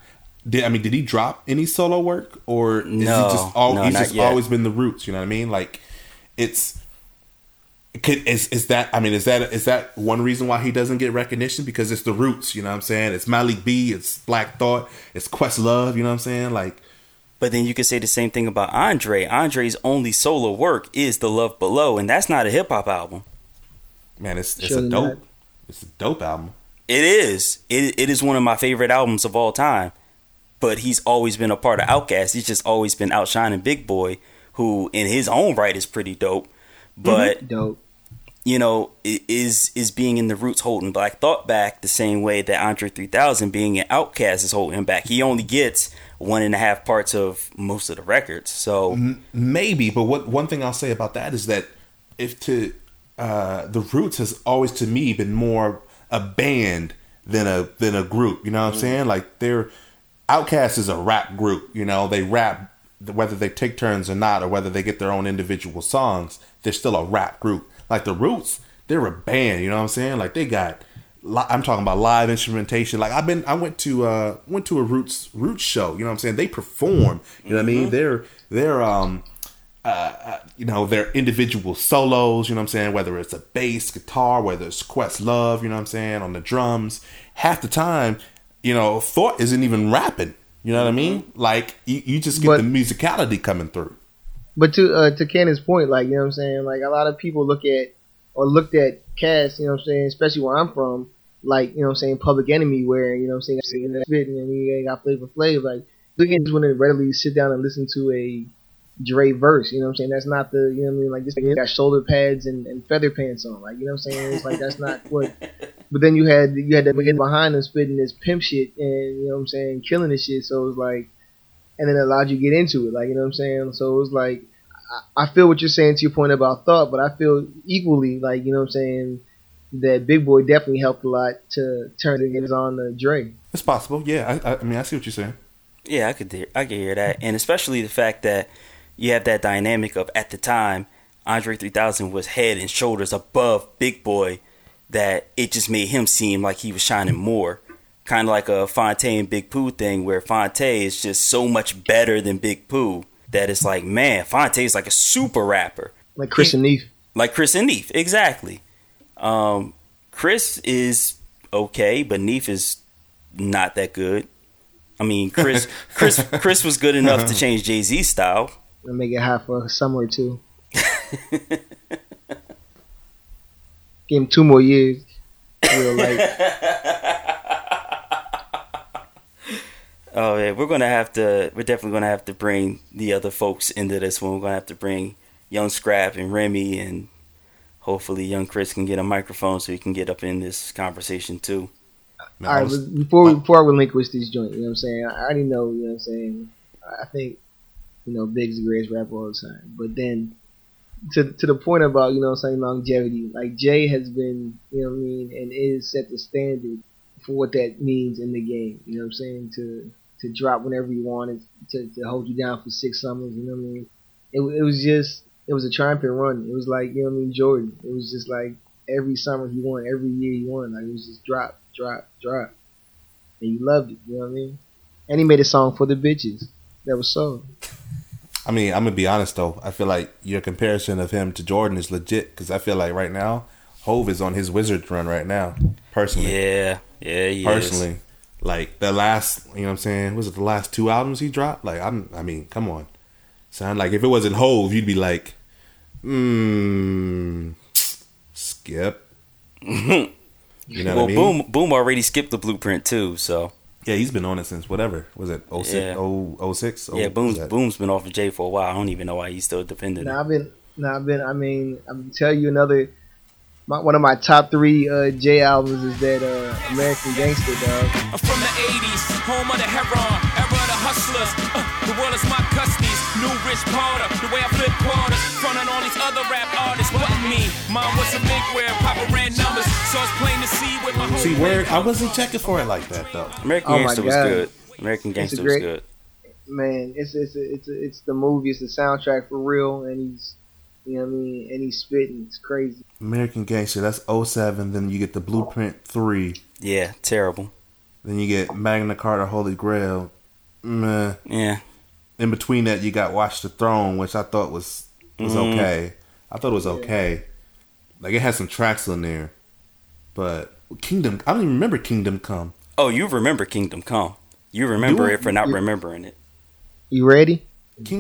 Did he drop any solo work? Or is he just always been the Roots, you know what I mean? Like, it's... Is that one reason why he doesn't get recognition? Because it's the roots, you know what I'm saying? It's Malik B, it's Black Thought, it's Questlove, you know what I'm saying? Like, but then you could say the same thing about Andre. Andre's only solo work is The Love Below, and that's not a hip hop album. Man, it's a dope album. It is. It is one of my favorite albums of all time. But he's always been a part of Outkast. He's just always been outshining Big Boy, who in his own right is pretty dope. But you know, is being in the roots holding Black Thought back the same way that Andre 3000 being an Outkast is holding him back. He only gets 1.5 parts of most of the records. So maybe, but what one thing I'll say about that is that the Roots has always to me been more a band than a group. You know what I'm saying? Like Outkast is a rap group. You know, they rap whether they take turns or not, or whether they get their own individual songs. They're still a rap group. Like the Roots, they're a band. You know what I'm saying? Like they got, I'm talking about live instrumentation. Like I went to a Roots show. You know what I'm saying? They perform. You know what I mean? Their individual solos. You know what I'm saying? Whether it's a bass guitar, whether it's Questlove. You know what I'm saying? On the drums, half the time, you know, Thought isn't even rapping. You know what I mean? Like you just get the musicality coming through. But to Cannon's point, like, you know what I'm saying? Like, a lot of people looked at Cass, you know what I'm saying, especially where I'm from, like, you know what I'm saying, Public Enemy, where, you know what I'm saying, that's bitten and he ain't got Flavor Flav. Like, we can just want to readily sit down and listen to a Dre verse, you know what I'm saying? That's not the, you know what I mean? Like, this thing got shoulder pads and feather pants on, like, you know what I'm saying? It's like, that's not what. But then you had that behind him spitting this pimp shit and, you know what I'm saying, killing this shit. So it was like, and then it allowed you to get into it, like, you know what I'm saying? So it was like, I feel what you're saying to your point about Thought, but I feel equally, like, you know what I'm saying, that Big Boy definitely helped a lot to turn things on to Dre. It's possible, yeah. I mean, I see what you're saying. Yeah, I could hear that. And especially the fact that you have that dynamic of, at the time, Andre 3000 was head and shoulders above Big Boy, that it just made him seem like he was shining more. Kind of like a Fonte and Big Pooh thing, where Fonte is just so much better than Big Pooh that it's like, man, Fonte is like a super rapper. Like Chris and Neef. Like Chris and Neef, exactly. Chris is okay, but Neef is not that good. I mean, Chris was good enough to change Jay-Z's style. And make it hot for a summer or two. Give him 2 more years. Real life. Oh yeah, we're definitely gonna have to bring the other folks into this one. We're gonna have to bring Young Scrap and Remy, and hopefully Young Chris can get a microphone so he can get up in this conversation too. Man, all right, before I relinquish this joint, you know what I'm saying? I already know, you know what I'm saying? I think, you know, Big's the greatest rapper all the time. But then to the point about, you know what I'm saying, longevity, like Jay has been, you know what I mean, and is set the standard for what that means in the game. You know what I'm saying? To drop whenever you wanted, to hold you down for 6 summers, you know what I mean? It was a triumphant run. It was like, you know what I mean, Jordan. It was just like every summer he won, every year he won. Like, it was just drop, drop, drop. And you loved it, you know what I mean? And he made a song for the bitches that was sold. I mean, I'm going to be honest, though. I feel like your comparison of him to Jordan is legit, because I feel like right now, Hove is on his Wizards run right now, personally. Yeah, he personally. Is. Like, the last, you know what I'm saying? Was it the last 2 albums he dropped? Like, I mean, come on. Sound like if it wasn't Hove, you'd be like, skip. You know what I mean? Boom already skipped the blueprint, too, so. Yeah, he's been on it since whatever. Was it 06? Yeah. 06? Yeah, Boom's been off of Jay for a while. I don't even know why he's still dependent. I'm telling you another. One of my top 3 J albums is that American Gangster, dog. I'm from the 80s, home of the Heron, era of the hustlers. The world is my custody. New Rich Porter, the way I flip quarters, frontin' on these other rap artists. What me? Mom was a big wear, Papa ran numbers, so it's plain to see with my whole. See, where I wasn't checking for it like that though. American Gangster was good. American Gangster was good. Man, it's the movie. It's the soundtrack for real, and he's. You know what I mean? And he's spitting. It's crazy. American Gangster, that's 07. Then you get the Blueprint 3. Yeah, terrible. Then you get Magna Carta, Holy Grail. Meh. Yeah. In between that, you got Watch the Throne, which I thought was okay. Yeah. Like, it has some tracks on there. But Kingdom... I don't even remember Kingdom Come. Oh, you remember Kingdom Come. You remember it for not remembering it. You ready?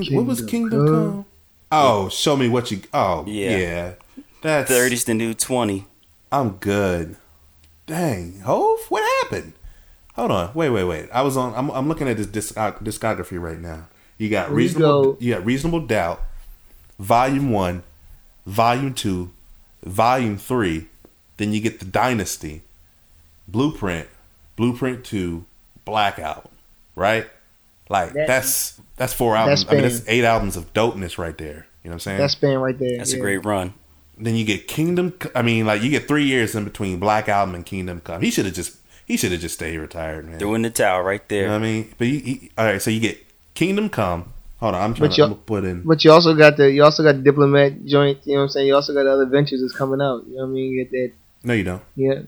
What was Kingdom Come? Oh, show me what you... Oh, yeah. That's... 30's the new 20. I'm good. Dang. Hov, what happened? Hold on. Wait. I was on... I'm looking at this discography right now. You got Reasonable Doubt, Volume 1, Volume 2, Volume 3. Then you get the Dynasty, Blueprint, Blueprint 2, Blackout, right? Like, that's 4 albums. I mean, that's 8 albums of dopeness right there. You know what I'm saying? That's been right there. That's a great run. Then you get Kingdom. I mean, like, you get 3 years in between Black Album and Kingdom Come. He should have just stayed retired, man. Doing the towel right there. You know what I mean? But all right, so you get Kingdom Come. Hold on, I'm gonna put in. But you also got the Diplomat joint. You know what I'm saying? You also got the other ventures that's coming out. You know what I mean? You get that. No, you don't. Yeah,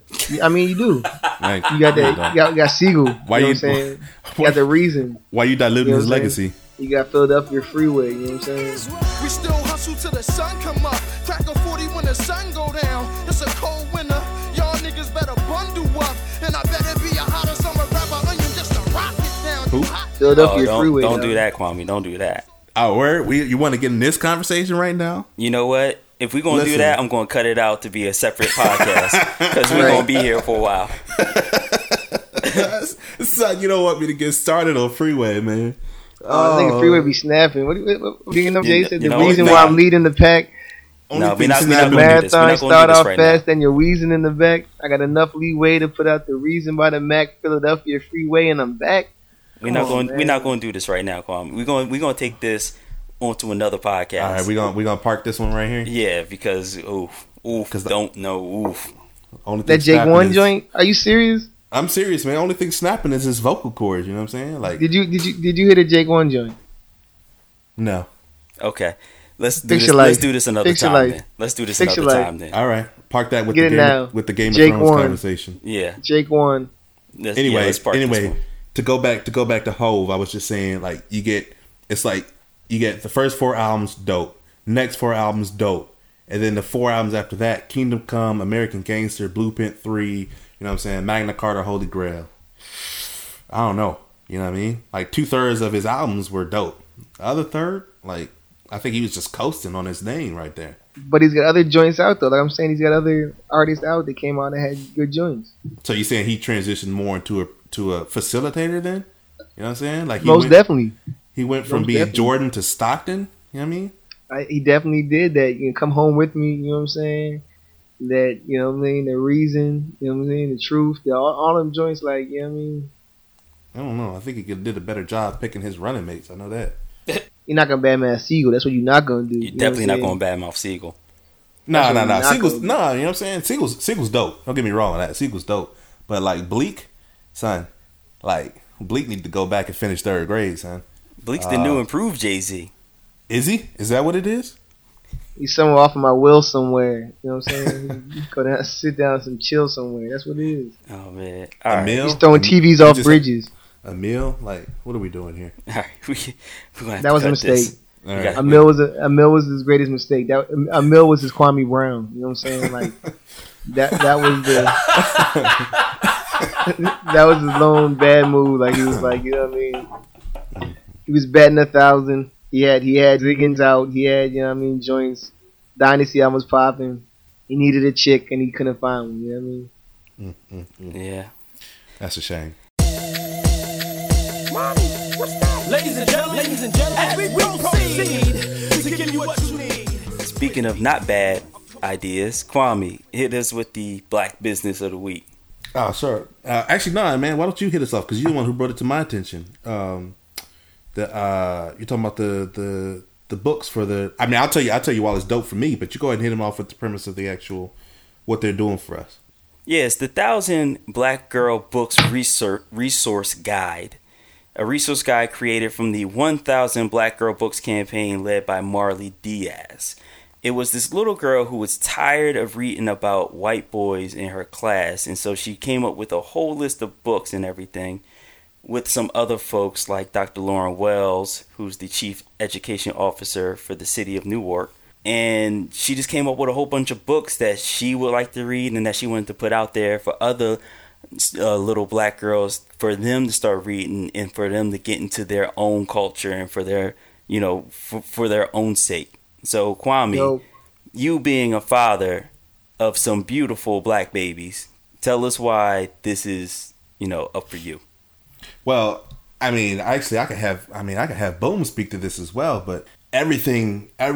I mean, you do. Like, you got that. You got Siegel. Why you know what I'm saying? You got the reason. Why you diluting his legacy? You got filled up your freeway. You know what I'm saying? We still hustle till the sun come up. Crack a 40 when the sun go down. It's a cold winter. Y'all niggas better bundle up, and I better be a hotter summer rapper onion just to rock it down. Who? Filled up your freeway. Don't do that, Kwame. Don't do that. Oh, word? You want to get in this conversation right now? You know what? If we're going to do that, I'm going to cut it out to be a separate podcast because we're going to be here for a while. Son, you don't want me to get started on Freeway, man. Oh, I think Freeway be snapping. What you know, Jason? The reason why I'm leading the pack. No, we're not going to do this. Marathon start off fast, then you're wheezing in the back. I got enough leeway to put out the reason why the Mac Philadelphia Freeway, and I'm back. We're not going to do this right now, Kwame. We're going to take this onto another podcast. All right, we're gonna park this one right here. Yeah, because Only that Jake One joint. Are you serious? I'm serious, man. Only thing snapping is his vocal cords. You know what I'm saying? Like, did you hit a Jake One joint? No. Okay, let's do this another time then. All right, park that with the Game of Thrones conversation. Yeah, Jake One. Anyway, to go back to Hov, I was just saying, like, you get the first 4 albums dope, next 4 albums dope, and then the 4 albums after that: Kingdom Come, American Gangster, Blueprint 3. You know what I'm saying? Magna Carta, Holy Grail. I don't know. You know what I mean? Like, 2/3 of his albums were dope. The other third, like, I think he was just coasting on his name right there. But he's got other joints out though. Like I'm saying, he's got other artists out that came out and had good joints. So you saying he transitioned more into a facilitator then? You know what I'm saying? Like, definitely. He went from being Jordan to Stockton. You know what I mean? He definitely did that. You know, Come Home With Me. You know what I'm saying? That, you know what I mean? The Reason. You know what I mean? The Truth. All them joints, like, you know what I mean? I don't know. I think he did a better job picking his running mates. I know that. You're not going to badmouth Siegel. That's what you're not going to do. You're definitely not going to badmouth Siegel. No. Siegel's, you know what I'm saying? Siegel's dope. Don't get me wrong on that. Siegel's dope. But, like, Bleak, son. Like, Bleak need to go back and finish 3rd grade, son. Bleak's the new improved Jay-Z. Is he? Is that what it is? He's somewhere off of my will somewhere. You know what I'm saying? Go down, sit down, some chill somewhere. That's what it is. Oh, man. All right. He's throwing TVs off bridges. Emil? Like, what are we doing here? All right. That was a mistake. Right. Emil was his greatest mistake. Emil was his Kwame Brown. You know what I'm saying? Like, that was the... that was his lone bad move. Like, he was like, you know what I mean? He was batting 1,000. He had Ziggins out. He had, you know what I mean, joints. Dynasty almost popping. He needed a chick and he couldn't find one. You know what I mean? Yeah. That's a shame. Ladies and gentlemen, as we proceed to give you what you need. Speaking of not bad ideas, Kwame, hit us with the Black Business of the Week. Oh, sure. Actually, no, man. Why don't you hit us off? Because you're the one who brought it to my attention. You're talking about the books for the. I mean, I'll tell you while it's dope for me, but you go ahead and hit them off with the premise of the actual what they're doing for us. Yeah, it's the 1,000 Black Girl Books Resource Guide, a resource guide created from the 1,000 Black Girl Books campaign led by Marley Diaz. It was this little girl who was tired of reading about white boys in her class, and so she came up with a whole list of books and everything, with some other folks like Dr. Lauren Wells, who's the chief education officer for the city of Newark, And she just came up with a whole bunch of books that she would like to read and that she wanted to put out there for other little black girls, for them to start reading and for them to get into their own culture and for their, you know, for their own sake. So, Kwame, you being a father of some beautiful black babies, tell us why this is, you know, up for you. Well, I mean, actually, I could have Boom speak to this as well, but everything, you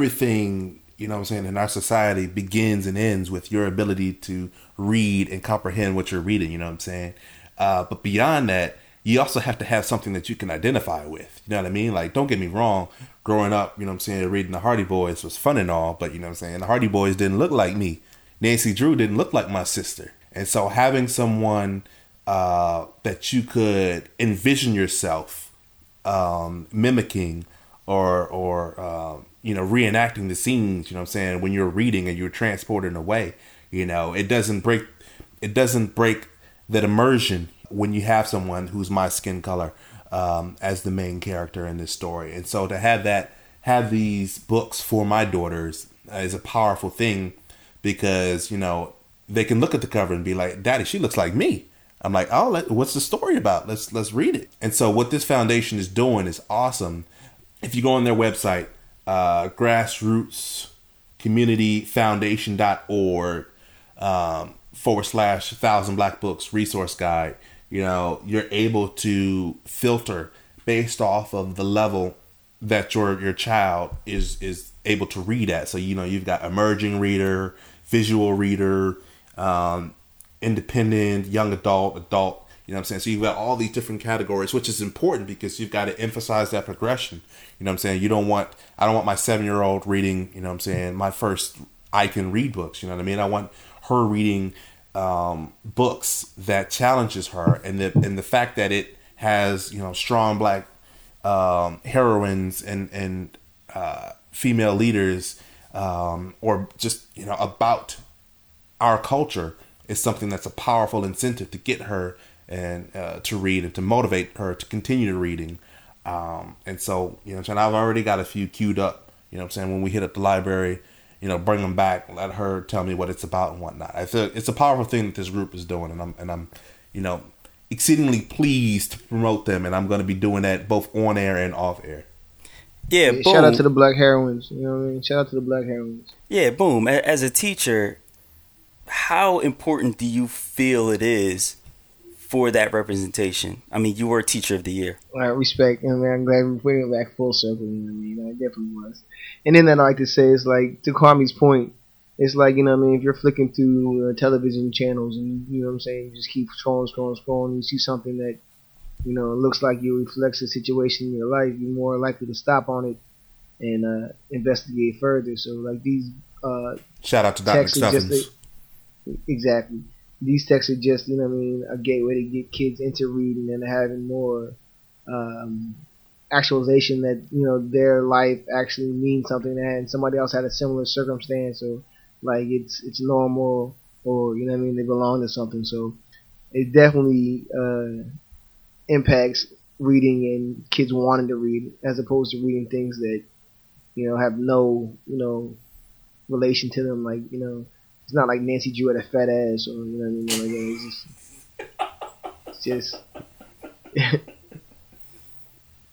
know what I'm saying, in our society begins and ends with your ability to read and comprehend what you're reading, you know what I'm saying? But beyond that, you also have to have something that you can identify with, you know what I mean? Like, don't get me wrong, growing up, you know what I'm saying, reading the Hardy Boys was fun and all, but you know what I'm saying, the Hardy Boys didn't look like me. Nancy Drew didn't look like my sister. And so having someone that you could envision yourself mimicking or you know, reenacting the scenes, you know what I'm saying, when you're reading and you're transported away, you know, it doesn't break that immersion when you have someone who's my skin color as the main character in this story. And so to have these books for my daughters is a powerful thing because, you know, they can look at the cover and be like, Daddy, she looks like me. I'm like, oh, what's the story about? Let's read it. And so what this foundation is doing is awesome. If you go on their website, grassrootscommunityfoundation.org / 1000 Black Books resource guide, you know, you're able to filter based off of the level that your child is able to read at. So, you know, you've got emerging reader, visual reader, independent, young adult, you know what I'm saying? So you've got all these different categories, which is important because you've got to emphasize that progression. You know what I'm saying? I don't want my 7-year-old reading, you know what I'm saying, my first I Can Read books, you know what I mean? I want her reading books that challenges her, and the fact that it has, you know, strong black heroines and female leaders or just, you know, about our culture is something that's a powerful incentive to get her and to read and to motivate her to continue reading. And so, you know, I've already got a few queued up, you know what I'm saying, when we hit up the library, you know, bring them back, let her tell me what it's about and whatnot. I feel it's a powerful thing that this group is doing, and I'm, you know, exceedingly pleased to promote them, and I'm going to be doing that both on air and off air. Yeah, boom. Shout out to the black heroines, you know what I mean? Shout out to the black heroines. Yeah, boom. As a teacher, how important do you feel it is for that representation? I mean, you were Teacher of the Year. I respect, and I'm glad we bring it back full circle. You know what I mean, I definitely was. And then I like to say, it's like, to Kwame's point, it's like, you know what I mean, if you're flicking through television channels and you know what I'm saying, you just keep scrolling, you see something that, you know, looks like you reflects a situation in your life, you're more likely to stop on it and investigate further. So like these shout out to Dr. Stuffins. Exactly. These texts are just, you know what I mean, a gateway to get kids into reading and having more actualization that, you know, their life actually means something and somebody else had a similar circumstance, or like it's normal, or, you know what I mean, they belong to something. So it definitely impacts reading and kids wanting to read, as opposed to reading things that, you know, have no, you know, relation to them, like, you know, it's not like Nancy Drew had a fat ass, or you know what I mean. It's just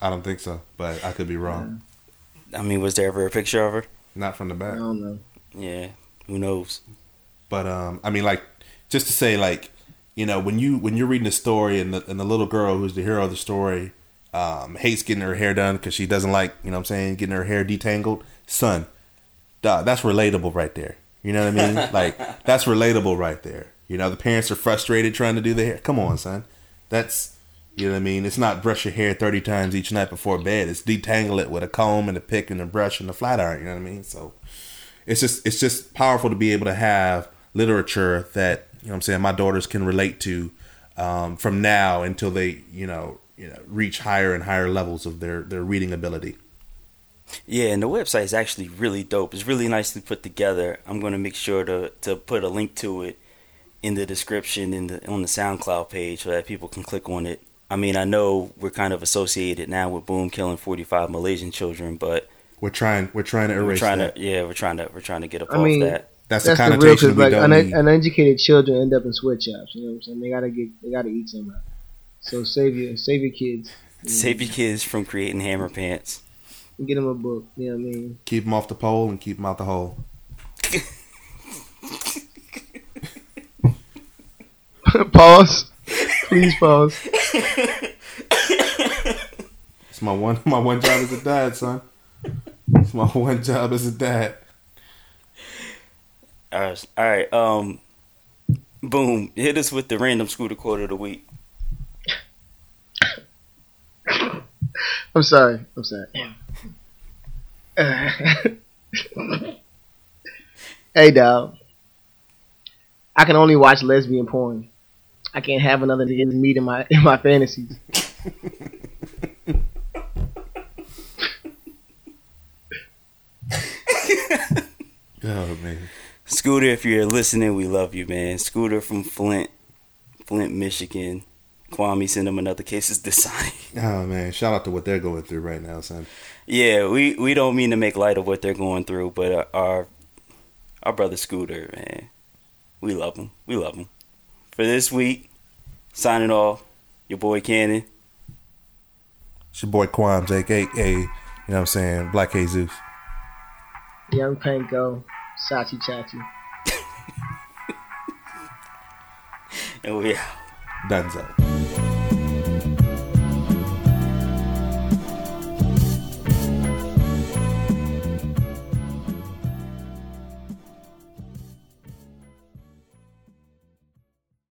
I don't think so, but I could be wrong. I mean, was there ever a picture of her? Not from the back. I don't know. Yeah, who knows? But I mean, like, just to say, like, you know, when you're reading a story and the little girl who's the hero of the story hates getting her hair done because she doesn't like, you know what I'm saying, getting her hair detangled. Son, that's relatable right there. You know what I mean? Like, that's relatable right there. You know, the parents are frustrated trying to do the hair. Come on, son. That's, you know what I mean? It's not brush your hair 30 times each night before bed. It's detangle it with a comb and a pick and a brush and a flat iron. You know what I mean? So it's just powerful to be able to have literature that, you know what I'm saying, my daughters can relate to from now until they, you know, reach higher and higher levels of their reading ability. Yeah, and the website is actually really dope. It's really nicely put together. I'm going to make sure to put a link to it in the description on the SoundCloud page so that people can click on it. I mean, I know we're kind of associated now with Boom killing 45 Malaysian children, but We're trying to erase that. We're trying to get up off that. That's the connotation real, we don't need. Uneducated children end up in sweatshops. You know what I'm saying? They gotta eat somehow. So save your kids. Save your kids from creating hammer pants. And get them a book. You know what I mean? Keep them off the pole and keep them out the hole. Pause. Please pause. It's my one job as a dad, son. It's my one job as a dad. All right. Boom. Hit us with the random scooter quote of the week. I'm sorry. Hey, dog. I can only watch lesbian porn. I can't have another nigga meet in my fantasies. Oh, man. Scooter, if you're listening, we love you, man. Scooter from Flint, Michigan. Kwame, send him another case of Disney. Oh, man. Shout out to what they're going through right now, son. Yeah, we don't mean to make light of what they're going through, but our brother Scooter, man, we love him. We love him. For this week, signing off, your boy Cannon. It's your boy Kwams, a.k.a., you know what I'm saying, Black A Zeus. Young Panko, Sachi Chachi. And we out. Dunzo.